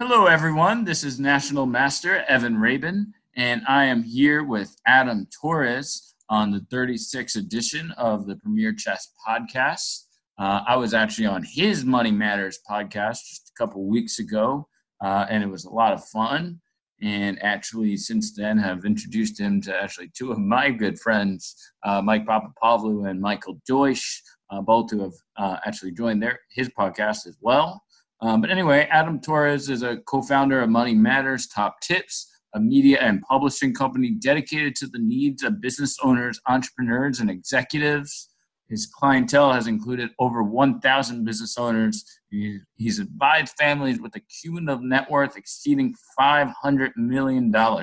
Hello, everyone. This is National Master Evan Rabin, and I am here with Adam Torres on the 36th edition of the Premier Chess podcast. I was actually on his Money Matters podcast just a couple weeks ago, and it was a lot of fun. And actually, since then, have introduced him to actually two of my good friends, Mike Papapavlo and Michael Deutsch, both who have actually joined his podcast as well. But anyway, Adam Torres is a co-founder of Money Matters Top Tips, a media and publishing company dedicated to the needs of business owners, entrepreneurs, and executives. His clientele has included over 1,000 business owners. He's advised families with a cumulative net worth exceeding $500 million. All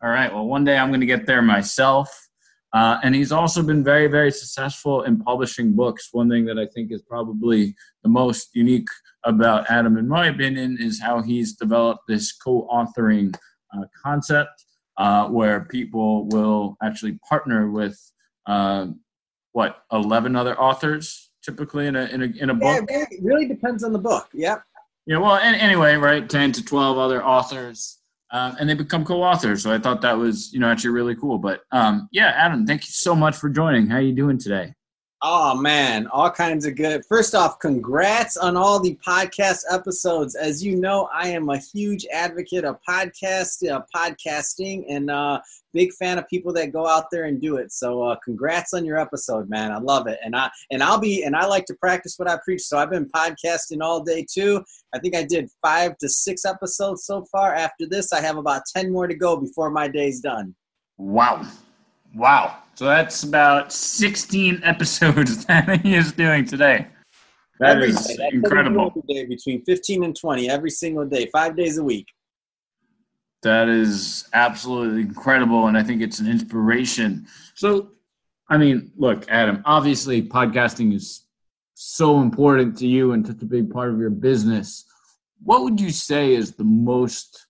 right, well, one day I'm going to get there myself. And he's also been very, very successful in publishing books. One thing that I think is probably the most unique about Adam, in my opinion, is how he's developed this co-authoring concept where people will actually partner with, 11 other authors typically in a book? Yeah, it really depends on the book, yeah. Yeah, well, anyway, right, 10 to 12 other authors. And they become co-authors. So I thought that was, actually really cool. But Adam, thank you so much for joining. How are you doing today? Oh, man, all kinds of good. First off, congrats on all the podcast episodes. As you know, I am a huge advocate of podcasting and big fan of people that go out there and do it. So congrats on your episode, man. I love it. And I like to practice what I preach. So I've been podcasting all day too. I think I did 5 to 6 episodes so far. After this, I have about 10 more to go before my day's done. Wow. So that's about 16 episodes that he is doing today. That's incredible. Day, between 15 and 20 every single day, 5 days a week. That is absolutely incredible, and I think it's an inspiration. So, look, Adam, obviously podcasting is so important to you and such a big part of your business. What would you say is the most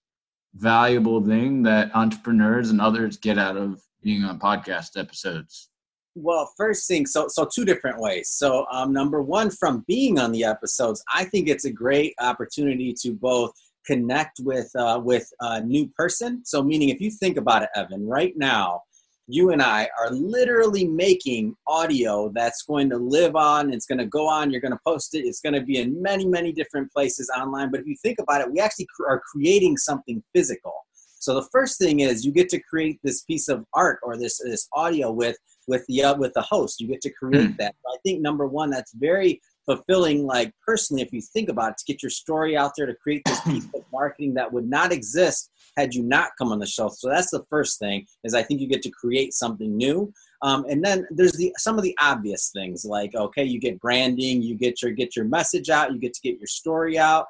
valuable thing that entrepreneurs and others get out of being on podcast episodes? Well, first thing, so two different ways. So number one, from being on the episodes, I think it's a great opportunity to both connect with a new person. So meaning, if you think about it, Evan, right now, you and I are literally making audio that's going to live on. It's going to go on. You're going to post it. It's going to be in many, many different places online. But if you think about it, we actually are creating something physical. So the first thing is you get to create this piece of art or this audio with the host. You get to create that. So I think number one, that's very fulfilling. Like personally, if you think about it, to get your story out there, to create this piece of marketing that would not exist had you not come on the show. So that's the first thing is I think you get to create something new. And then there's some of the obvious things like, okay, you get branding, you get your message out, you get to get your story out.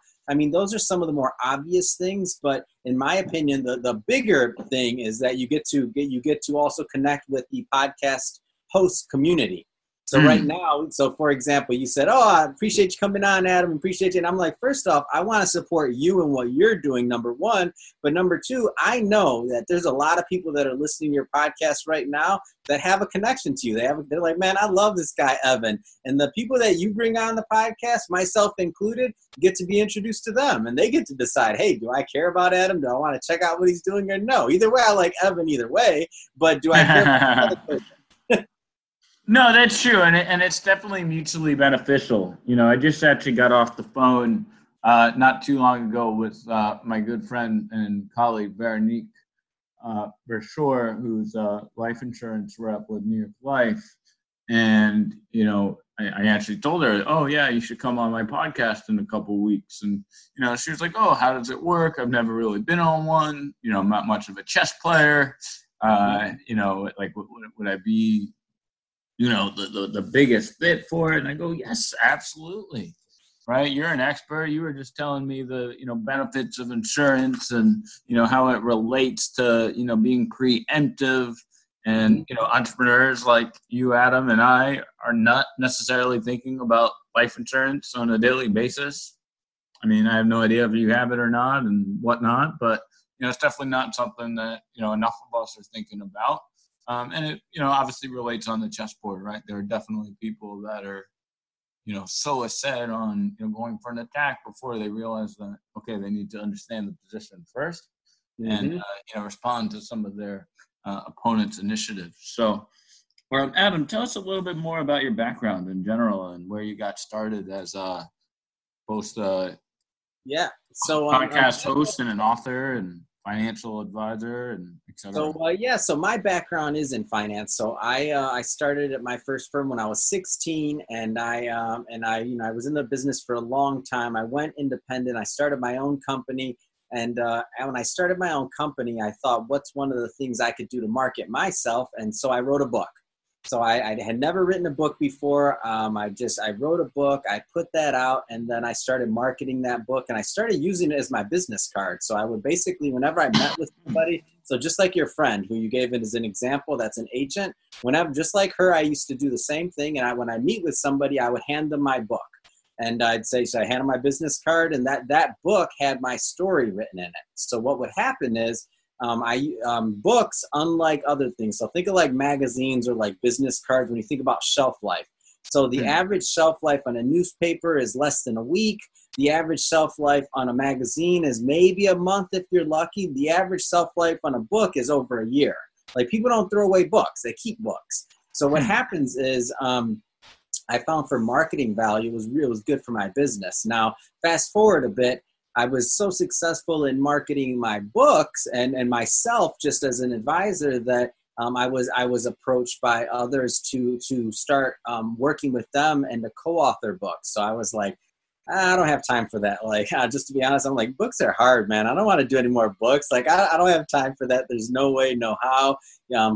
Those are some of the more obvious things, but in my opinion, the bigger thing is that you get to also connect with the podcast host community. So right now, so for example, you said, "Oh, I appreciate you coming on, Adam. Appreciate you." And I'm like, first off, I want to support you and what you're doing, number one. But number two, I know that there's a lot of people that are listening to your podcast right now that have a connection to you. They're like, "Man, I love this guy, Evan." And the people that you bring on the podcast, myself included, get to be introduced to them, and they get to decide, "Hey, do I care about Adam? Do I want to check out what he's doing or no?" Either way, I like Evan. Either way, but do I care about another person? No, that's true, and it's definitely mutually beneficial. I just actually got off the phone not too long ago with my good friend and colleague, Veronique Vershore, who's a life insurance rep with New York Life. And, I actually told her, "Oh, yeah, you should come on my podcast in a couple of weeks." And, she was like, "Oh, how does it work? I've never really been on one. I'm not much of a chess player. Like, would I be... the biggest fit for it?" And I go, "Yes, absolutely. Right. You're an expert. You were just telling me the, benefits of insurance and, how it relates to, being preemptive and, entrepreneurs like you, Adam, and I are not necessarily thinking about life insurance on a daily basis. I have no idea if you have it or not and whatnot, but, it's definitely not something that, enough of us are thinking about." And it, obviously relates on the chessboard, right? There are definitely people that are, so set on, going for an attack before they realize that, okay, they need to understand the position first and respond to some of their opponent's initiatives. So, well, Adam, tell us a little bit more about your background in general and where you got started as podcast host and an author and financial advisor and et cetera. So my background is in finance. So I started at my first firm when I was 16, and I was in the business for a long time. I went independent. I started my own company. And when I started my own company, I thought, what's one of the things I could do to market myself? And so I wrote a book. So I had never written a book before. I wrote a book, I put that out, and then I started marketing that book, and I started using it as my business card. So I would basically, whenever I met with somebody, so just like your friend who you gave it as an example, that's an agent. Whenever, just like her, I used to do the same thing. And when I meet with somebody, I would hand them my book. And I'd say, so I handed my business card, and that book had my story written in it. So what would happen is, books, unlike other things, so think of like magazines or like business cards when you think about shelf life. So the average shelf life on a newspaper is less than a week. The average shelf life on a magazine is maybe a month if you're lucky. The average shelf life on a book is over a year. Like, people don't throw away books, they keep books. So what happens is, I found for marketing value it was good for my business. Now, fast forward a bit, I was so successful in marketing my books and myself just as an advisor that I was approached by others to start working with them and to co-author books. So I was like, I don't have time for that. Like, just to be honest, I'm like, books are hard, man. I don't want to do any more books. Like, I don't have time for that. There's no way, no how,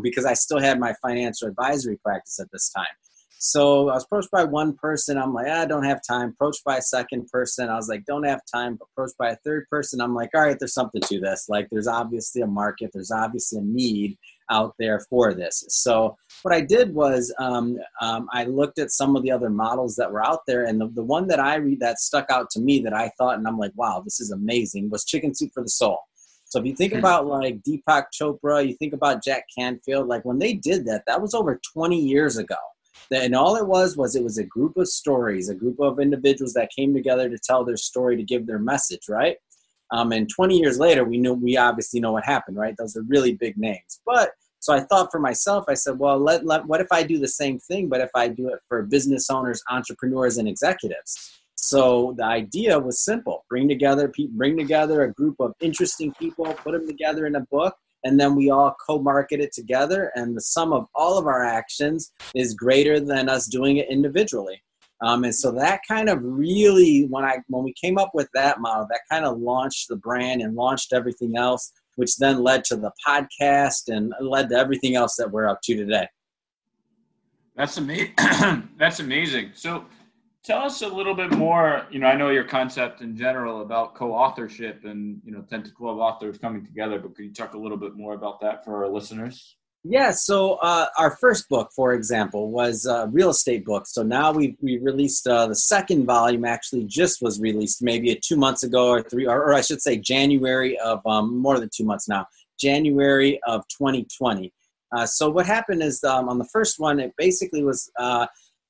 because I still had my financial advisory practice at this time. So I was approached by one person. I'm like, I don't have time. Approached by a second person. I was like, don't have time. Approached by a third person. I'm like, all right, there's something to this. Like, there's obviously a market. There's obviously a need out there for this. So what I did was I looked at some of the other models that were out there. And the one that I read that stuck out to me that I thought, and I'm like, wow, this is amazing, was Chicken Soup for the Soul. So if you think about like Deepak Chopra, you think about Jack Canfield, like when they did that, that was over 20 years ago. And all it was a group of stories, a group of individuals that came together to tell their story, to give their message, right? And 20 years later, we obviously know what happened, right? Those are really big names. But so I thought for myself, I said, well, what if I do the same thing, but if I do it for business owners, entrepreneurs, and executives? So the idea was simple: bring together a group of interesting people, put them together in a book, and then we all co-market it together, and the sum of all of our actions is greater than us doing it individually. And so that kind of really, when we came up with that model, that kind of launched the brand and launched everything else, which then led to the podcast and led to everything else that we're up to today. That's amazing. That's amazing. So tell us a little bit more, I know your concept in general about co-authorship and, 10 to 12 authors coming together, but could you talk a little bit more about that for our listeners? Yeah, so our first book, for example, was a real estate book. So now we released the second volume, actually just was released maybe 2 months ago or three, or I should say January of, more than 2 months now, January of 2020. So what happened is on the first one, it basically was...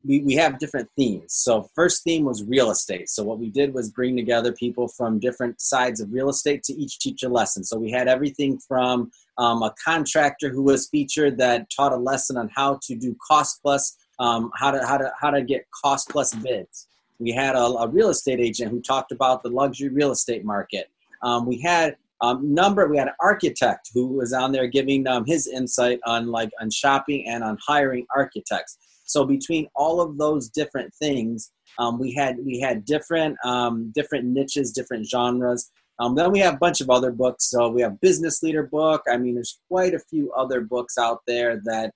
We have different themes. So first theme was real estate. So what we did was bring together people from different sides of real estate to each teach a lesson. So we had everything from a contractor who was featured that taught a lesson on how to do cost plus, how to get cost plus bids. We had a real estate agent who talked about the luxury real estate market. We had an architect who was on there giving his insight on shopping and on hiring architects. So between all of those different things, we had different niches, different genres. Then we have a bunch of other books. So we have business leader book. I mean, there's quite a few other books out there that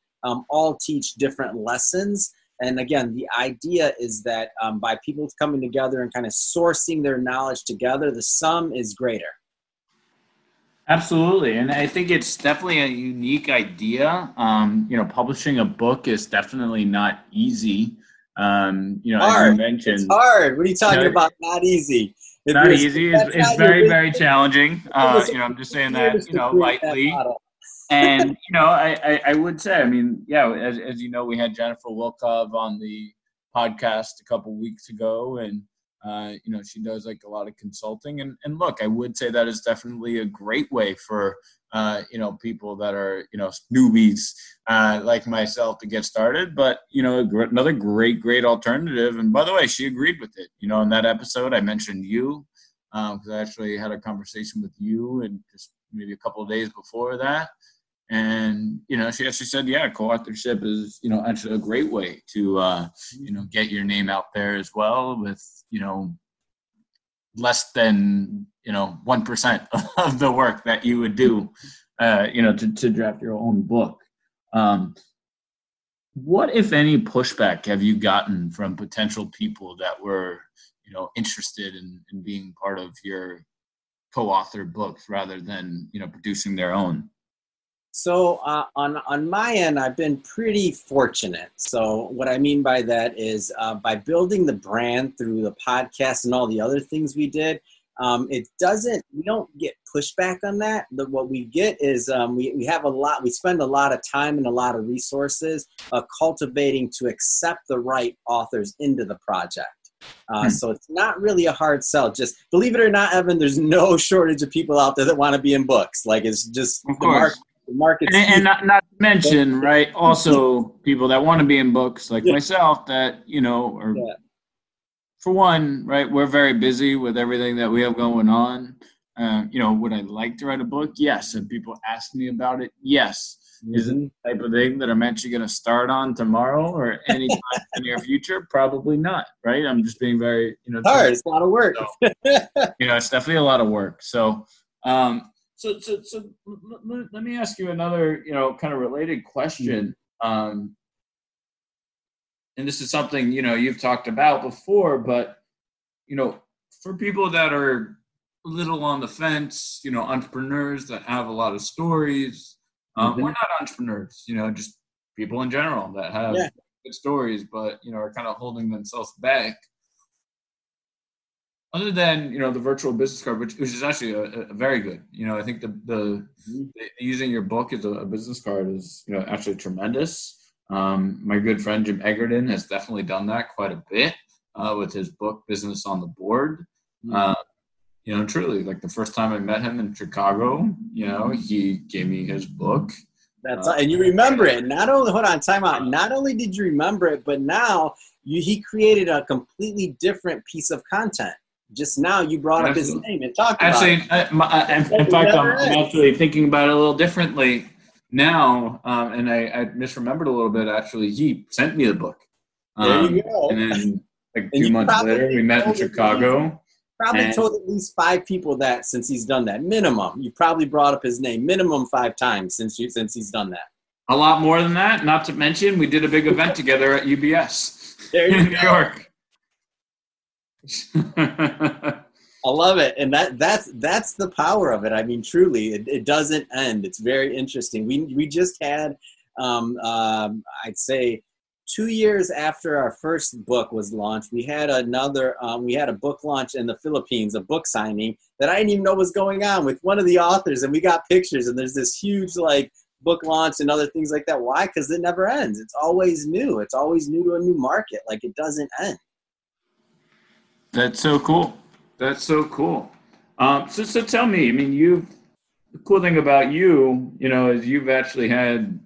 all teach different lessons. And again, the idea is that by people coming together and kind of sourcing their knowledge together, the sum is greater. Absolutely. And I think it's definitely a unique idea. Publishing a book is definitely not easy. As you mentioned. It's hard. What are you talking about? Not easy. It's not easy. It's very, very challenging. I'm just saying that, lightly. And, I would say, as we had Jennifer Wilkov on the podcast a couple weeks ago, and You know, she does like a lot of consulting, and look, I would say that is definitely a great way for, you know, people that are, you know, newbies, like myself to get started, but you know, another great alternative. And by the way, she agreed with it, you know, in that episode, I mentioned you, cause I actually had a conversation with you and just maybe a couple of days before that. And, you know, she actually said, yeah, co-authorship is, you know, actually a great way to, you know, get your name out there as well with, you know, less than, you know, 1% of the work that you would do, you know, to draft your own book. What, if any, pushback have you gotten from potential people that were, you know, interested in being part of your co-author books rather than, you know, producing their own? So on my end, I've been pretty fortunate. So what I mean by that is by building the brand through the podcast and all the other things we did, we don't get pushback on that. What we get is we spend a lot of time and a lot of resources cultivating to accept the right authors into the project. So it's not really a hard sell. Just believe it or not, Evan, there's no shortage of people out there that want to be in books. Like it's just the market. And not to mention, right, also people that want to be in books like myself that, you know, are for one, right, we're very busy with everything that we have going on. You know, would I like to write a book? Yes. And people ask me about it. Yes. Mm-hmm. Is it the type of thing that I'm actually going to start on tomorrow or any time in the near future? Probably not, right? I'm just being very, you know. Hard. It's a lot of work. So, you know, it's definitely a lot of work. So, So let me ask you another, you know, kind of related question. And this is something, you know, you've talked about before, but, you know, for people that are a little on the fence, you know, entrepreneurs that have a lot of stories, we're not entrepreneurs, you know, just people in general that have good stories, but, you know, are kind of holding themselves back. Other than, you know, the virtual business card, which is actually a very good, you know, I think the using your book as a business card is, you know, actually tremendous. My good friend Jim Egerton has definitely done that quite a bit with his book, Business on the Board. You know, truly, like the first time I met him in Chicago, you know, he gave me his book. That's and you remember it. Not only Not only did you remember it, but now he created a completely different piece of content. Just now, you brought up his name and talked about it. I'm actually thinking about it a little differently now, and I misremembered a little bit. Actually, he sent me the book. There you go. And then, like 2 months later, we met in Chicago. Probably told at least 5 people that since he's done that. Minimum, you probably brought up his name minimum 5 times since he's done that. A lot more than that. Not to mention, we did a big event together at UBS in New York. I love it, and that's the power of it. I mean, truly, it doesn't end. It's very interesting. We just had, I'd say, 2 years after our first book was launched, we had a book launch in the Philippines, a book signing that I didn't even know was going on with one of the authors, and we got pictures. And there's this huge like book launch and other things like that. Why? Because it never ends. It's always new. It's always new to a new market. Like it doesn't end. That's so cool. That's so cool. So tell me, I mean, the cool thing about you, you know, is you've actually had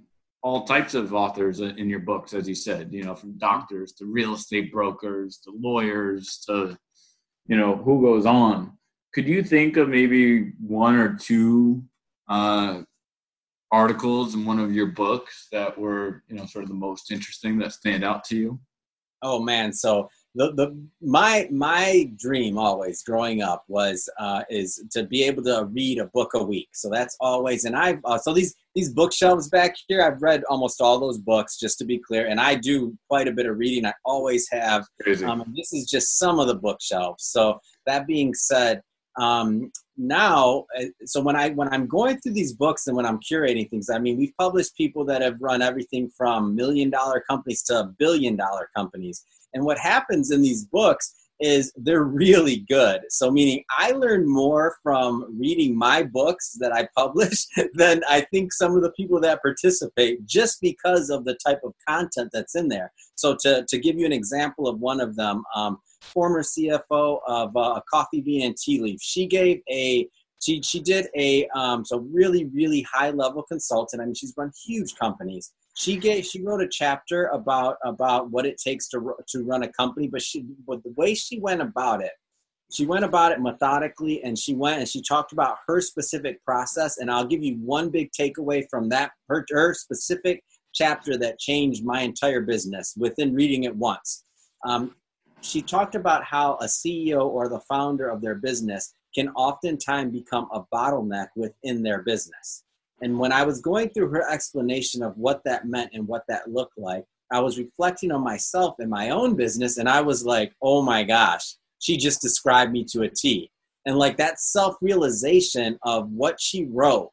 all types of authors in your books, as you said, you know, from doctors to real estate brokers to lawyers to, you know, who goes on. Could you think of maybe 1 or 2 articles in one of your books that were, you know, sort of the most interesting that stand out to you? Oh, man. So my dream always growing up was is to be able to read a book a week. So that's always, and I've so these bookshelves back here, I've read almost all those books, just to be clear, and I do quite a bit of reading. I always have. And this is just some of the bookshelves. So that being said, now, so when I'm going through these books and when I'm curating things, I mean, we've published people that have run everything from $1 million companies to $1 billion companies. And what happens in these books is they're really good. So meaning I learn more from reading my books that I publish than I think some of the people that participate, just because of the type of content that's in there. So to give you an example of one of them, former CFO of Coffee Bean and Tea Leaf, she gave a She did a really, really high level consultant. I mean, she's run huge companies. She wrote a chapter about what it takes to run a company, but the way she went about it methodically, and she talked about her specific process. And I'll give you one big takeaway from that, her specific chapter that changed my entire business within reading it once. She talked about how a CEO or the founder of their business can oftentimes become a bottleneck within their business. And when I was going through her explanation of what that meant and what that looked like, I was reflecting on myself and my own business, and I was like, oh my gosh, she just described me to a T. And like that self-realization of what she wrote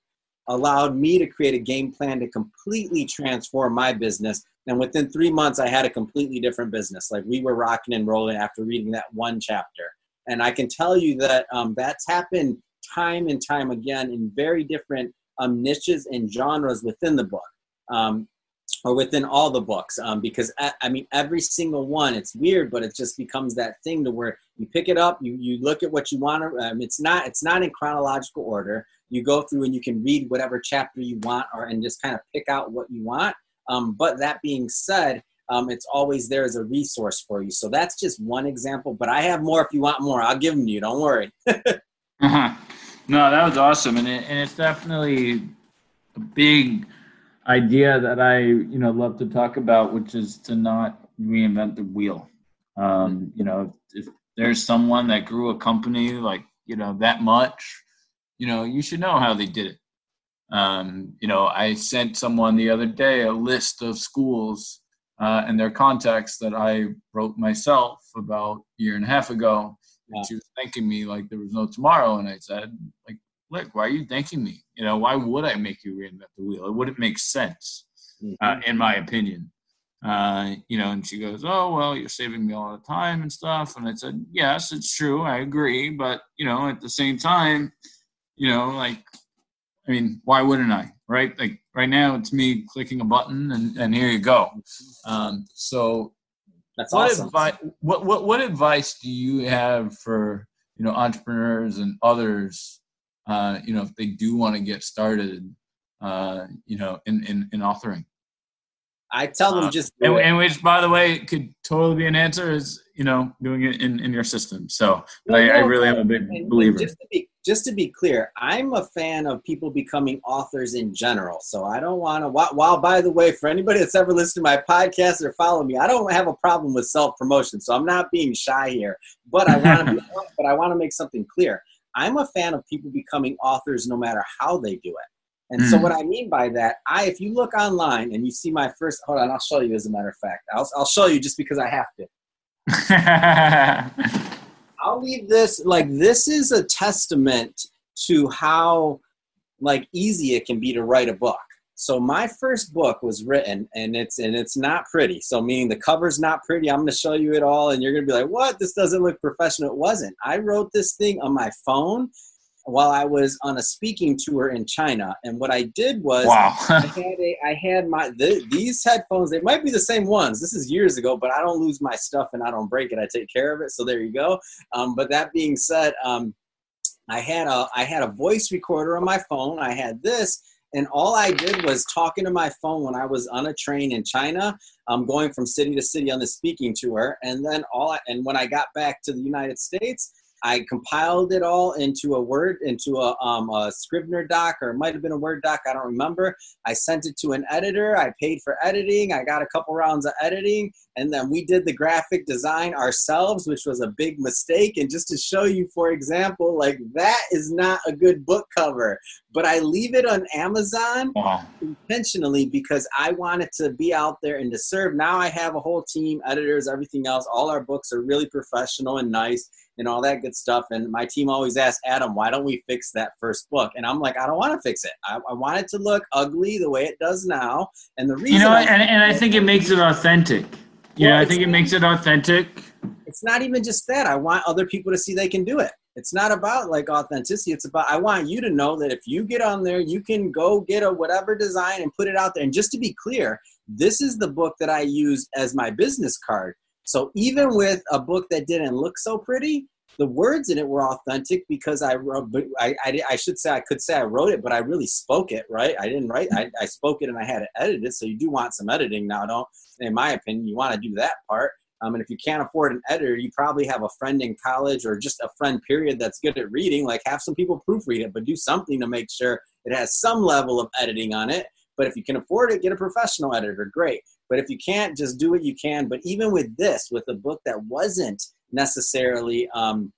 allowed me to create a game plan to completely transform my business. And within 3 months, I had a completely different business. Like we were rocking and rolling after reading that one chapter. And I can tell you that that's happened time and time again in very different niches and genres within the book, or within all the books. Because I mean, every single one, it's weird, but it just becomes that thing to where you pick it up, you look at what you want to. It's not in chronological order. You go through and you can read whatever chapter you want, and just kind of pick out what you want. But that being said, it's always there as a resource for you. So that's just one example, but I have more if you want more. I'll give them to you. Don't worry. Uh-huh. No, that was awesome. And it's definitely a big idea that I, love to talk about, which is to not reinvent the wheel. If there's someone that grew a company like, that much, you should know how they did it. I sent someone the other day a list of schools and their contacts that I wrote myself about a year and a half ago. Yeah. And she was thanking me like there was no tomorrow. And I said, like, look, why are you thanking me? Why would I make you reinvent the wheel? It wouldn't make sense, in my opinion. And she goes, oh, well, you're saving me a lot of time and stuff. And I said, yes, it's true. I agree. But, at the same time, why wouldn't I? Right? Like right now it's me clicking a button and here you go. So that's awesome. What advice do you have for, entrepreneurs and others, if they do want to get started, in authoring? I tell them just do it. And which, by the way, could totally be an answer is, doing it in your system. So I really am a big believer. Just to be clear, I'm a fan of people becoming authors in general. So I don't want to, while by the way, for anybody that's ever listened to my podcast or followed me, I don't have a problem with self-promotion. So I'm not being shy here, but I want to make something clear. I'm a fan of people becoming authors no matter how they do it. And so what I mean by that, if you look online and you see my first, hold on, I'll show you as a matter of fact. I'll show you just because I have to. I'll leave this, this is a testament to how, easy it can be to write a book. So my first book was written, and it's not pretty. So meaning the cover's not pretty. I'm going to show you it all, and you're going to be like, what? This doesn't look professional. It wasn't. I wrote this thing on my phone while I was on a speaking tour in China. And what I did was, wow. I had these headphones. They might be the same ones. This is years ago, but I don't lose my stuff and I don't break it. I take care of it. So there you go. But that being said, I had a voice recorder on my phone. I had this. And all I did was talking to my phone when I was on a train in China, going from city to city on the speaking tour. And then when I got back to the United States, I compiled it all into a Scrivener doc, or it might have been a Word doc. I don't remember. I sent it to an editor. I paid for editing. I got a couple rounds of editing. And then we did the graphic design ourselves, which was a big mistake. And just to show you, for example, that is not a good book cover. But I leave it on Amazon intentionally because I wanted to be out there and to serve. Now I have a whole team, editors, everything else. All our books are really professional and nice and all that good stuff. And my team always asks, Adam, why don't we fix that first book? And I'm like, I don't want to fix it. I want it to look ugly the way it does now. And the reason I think it makes it authentic. Yeah, I think it makes it authentic. It's not even just that. I want other people to see they can do it. It's not about like authenticity. It's about, I want you to know that if you get on there, you can go get a whatever design and put it out there. And just to be clear, this is the book that I use as my business card. So even with a book that didn't look so pretty, the words in it were authentic because I wrote, I wrote it, but I really spoke it, right? I didn't write, I spoke it and I had it edited. So you do want some editing now, don't, in my opinion, you want to do that part. And if you can't afford an editor, you probably have a friend in college or just a friend period that's good at reading, like have some people proofread it, but do something to make sure it has some level of editing on it. But if you can afford it, get a professional editor, great. But if you can't, just do what you can. But even with this, with a book that wasn't necessarily the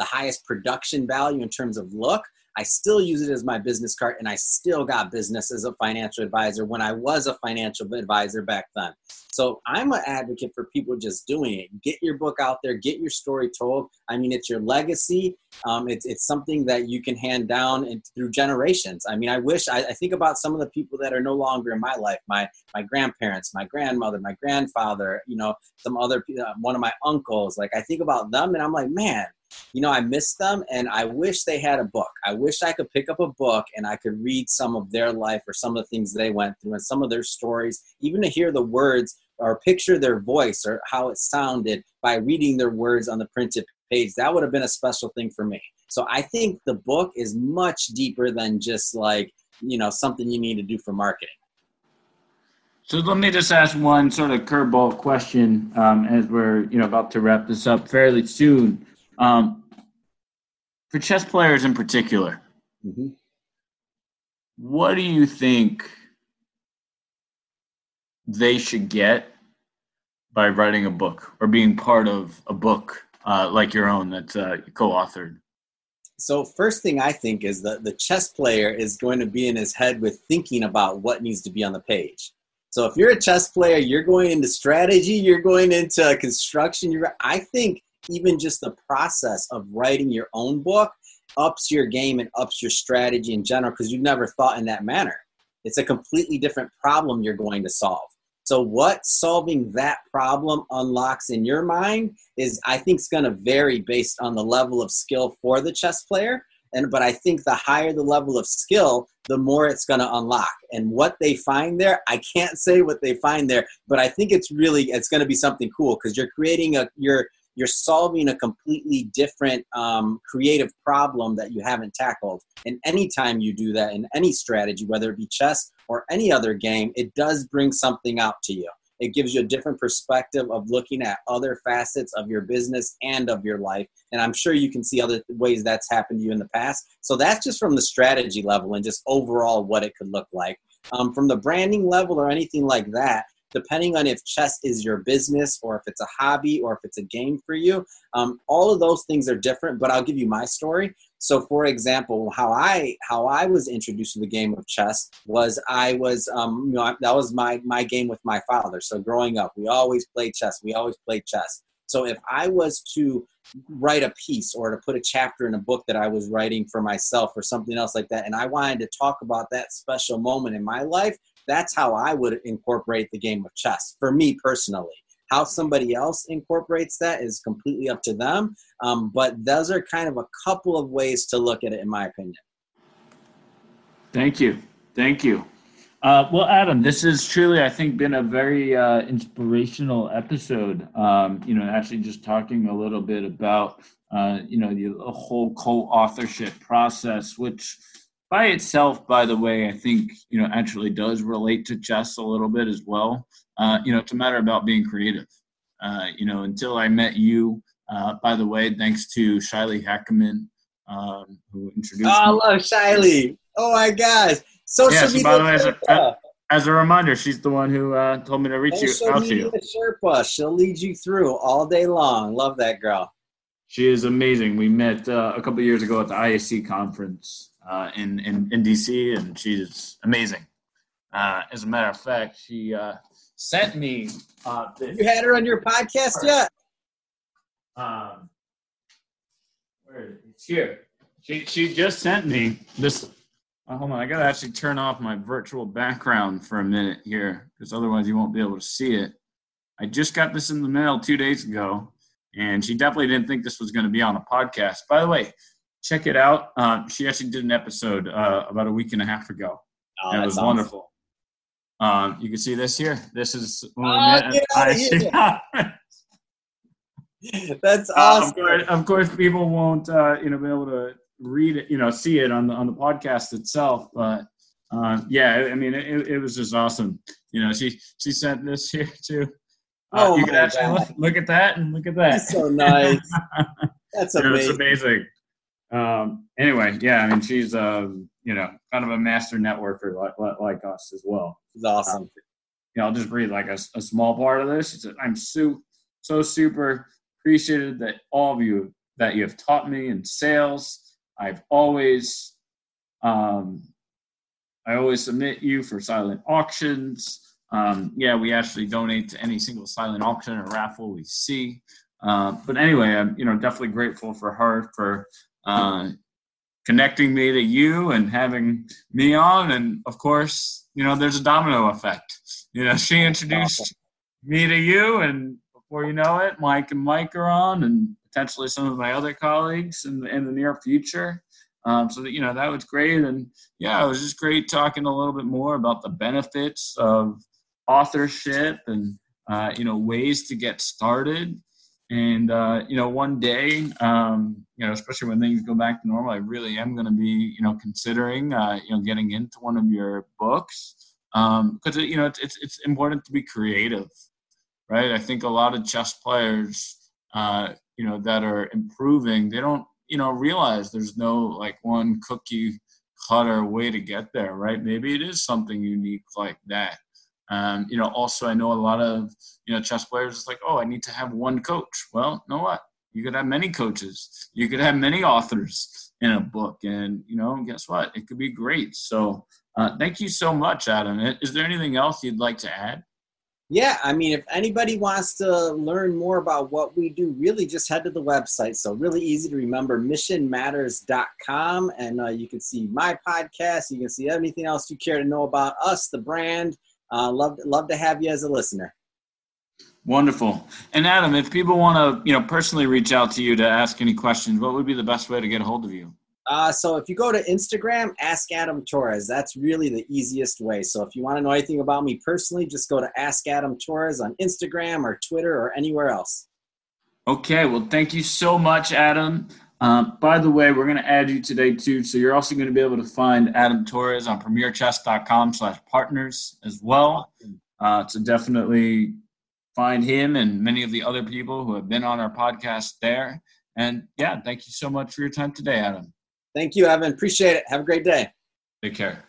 highest production value in terms of look, I still use it as my business card, and I still got business as a financial advisor when I was a financial advisor back then. So I'm an advocate for people just doing it. Get your book out there, get your story told. I mean, it's your legacy. It's something that you can hand down and through generations. I mean, I think about some of the people that are no longer in my life, my grandparents, my grandmother, my grandfather, you know, some other people, one of my uncles, like I think about them and I'm like, man, you know, I miss them and I wish they had a book. I wish I could pick up a book and I could read some of their life or some of the things they went through and some of their stories, even to hear the words or picture their voice or how it sounded by reading their words on the printed page. That would have been a special thing for me. So I think the book is much deeper than just like, you know, something you need to do for marketing. So let me just ask one sort of curveball question as we're, you know, about to wrap this up fairly soon. For chess players in particular, mm-hmm. What do you think they should get by writing a book or being part of a book like your own that's co-authored? So first thing I think is that the chess player is going to be in his head with thinking about what needs to be on the page. So if you're a chess player, you're going into strategy, you're going into construction. I think even just the process of writing your own book ups your game and ups your strategy in general because you've never thought in that manner. It's a completely different problem you're going to solve. So what solving that problem unlocks in your mind is, I think, is going to vary based on the level of skill for the chess player. But I think the higher the level of skill, the more it's going to unlock. And what they find there, I can't say what they find there, but I think it's going to be something cool because you're solving a completely different creative problem that you haven't tackled. And anytime you do that in any strategy, whether it be chess or any other game, it does bring something out to you. It gives you a different perspective of looking at other facets of your business and of your life. And I'm sure you can see other ways that's happened to you in the past. So that's just from the strategy level and just overall what it could look like. From the branding level or anything like that, depending on if chess is your business or if it's a hobby or if it's a game for you, all of those things are different, but I'll give you my story. So for example, how I was introduced to the game of chess was that was my game with my father. So growing up, we always played chess. So if I was to write a piece or to put a chapter in a book that I was writing for myself or something else like that, and I wanted to talk about that special moment in my life, that's how I would incorporate the game of chess for me personally. How somebody else incorporates that is completely up to them. But those are kind of a couple of ways to look at it, in my opinion. Thank you. Well, Adam, this has truly, I think, been a very inspirational episode. Actually just talking a little bit about, the whole co-authorship process, which by itself, by the way, I think, actually does relate to chess a little bit as well. It's a matter about being creative. Until I met you, by the way, thanks to Shiley Hackman, who introduced me. Oh, I love Shiley. Oh, my gosh. Social media. By the way, as a reminder, she's the one who told me to reach out to you. Sherpa. She'll lead you through all day long. Love that girl. She is amazing. We met a couple of years ago at the ISC conference. In DC, and she's amazing. As a matter of fact, she sent me this. You had her on your podcast yet? Where is it? It's here. She just sent me this. Oh, hold on, I gotta actually turn off my virtual background for a minute here, because otherwise you won't be able to see it. I just got this in the mail 2 days ago, and she definitely didn't think this was going to be on a podcast. By the way, check it out. She actually did an episode about a week and a half ago. Oh, and it was wonderful. You can see this here. This is when we met at ISC. That's awesome. Of course, people won't be able to read it, see it on the podcast itself. But it was just awesome. She sent this here too. You can actually look at that and look at that. That's so nice. That's amazing. It's amazing. Anyway, she's kind of a master networker like us as well. It's awesome. I'll just read like a small part of this. She said, "I'm so super appreciated that all of you that you have taught me in sales. I've always, I always submit you for silent auctions. We actually donate to any single silent auction or raffle we see. But anyway, I'm definitely grateful for her for connecting me to you and having me on. And of course, there's a domino effect. She introduced me to you and." Before you know it, Mike and Mike are on, and potentially some of my other colleagues in the near future. That was great. And it was just great talking a little bit more about the benefits of authorship and, ways to get started. And, one day, especially when things go back to normal, I really am going to be, considering, getting into one of your books. Because, it's important to be creative. Right. I think a lot of chess players, that are improving, they don't, realize there's no like one cookie cutter way to get there. Right. Maybe it is something unique like that. Also, I know a lot of, chess players, it's like, oh, I need to have one coach. Well, you know what? You could have many coaches. You could have many authors in a book. And, guess what? It could be great. So thank you so much, Adam. Is there anything else you'd like to add? Yeah, if anybody wants to learn more about what we do, really just head to the website. So really easy to remember, missionmatters.com. And you can see my podcast. You can see anything else you care to know about us, the brand. Love to have you as a listener. Wonderful. And Adam, if people want to, personally reach out to you to ask any questions, what would be the best way to get a hold of you? So if you go to Instagram, Ask Adam Torres, that's really the easiest way. So if you want to know anything about me personally, just go to Ask Adam Torres on Instagram or Twitter or anywhere else. Okay. Well, thank you so much, Adam. By the way, we're going to add you today too. So you're also going to be able to find Adam Torres on premierchess.com/partners as well. So definitely find him and many of the other people who have been on our podcast there. And thank you so much for your time today, Adam. Thank you, Evan. Appreciate it. Have a great day. Take care.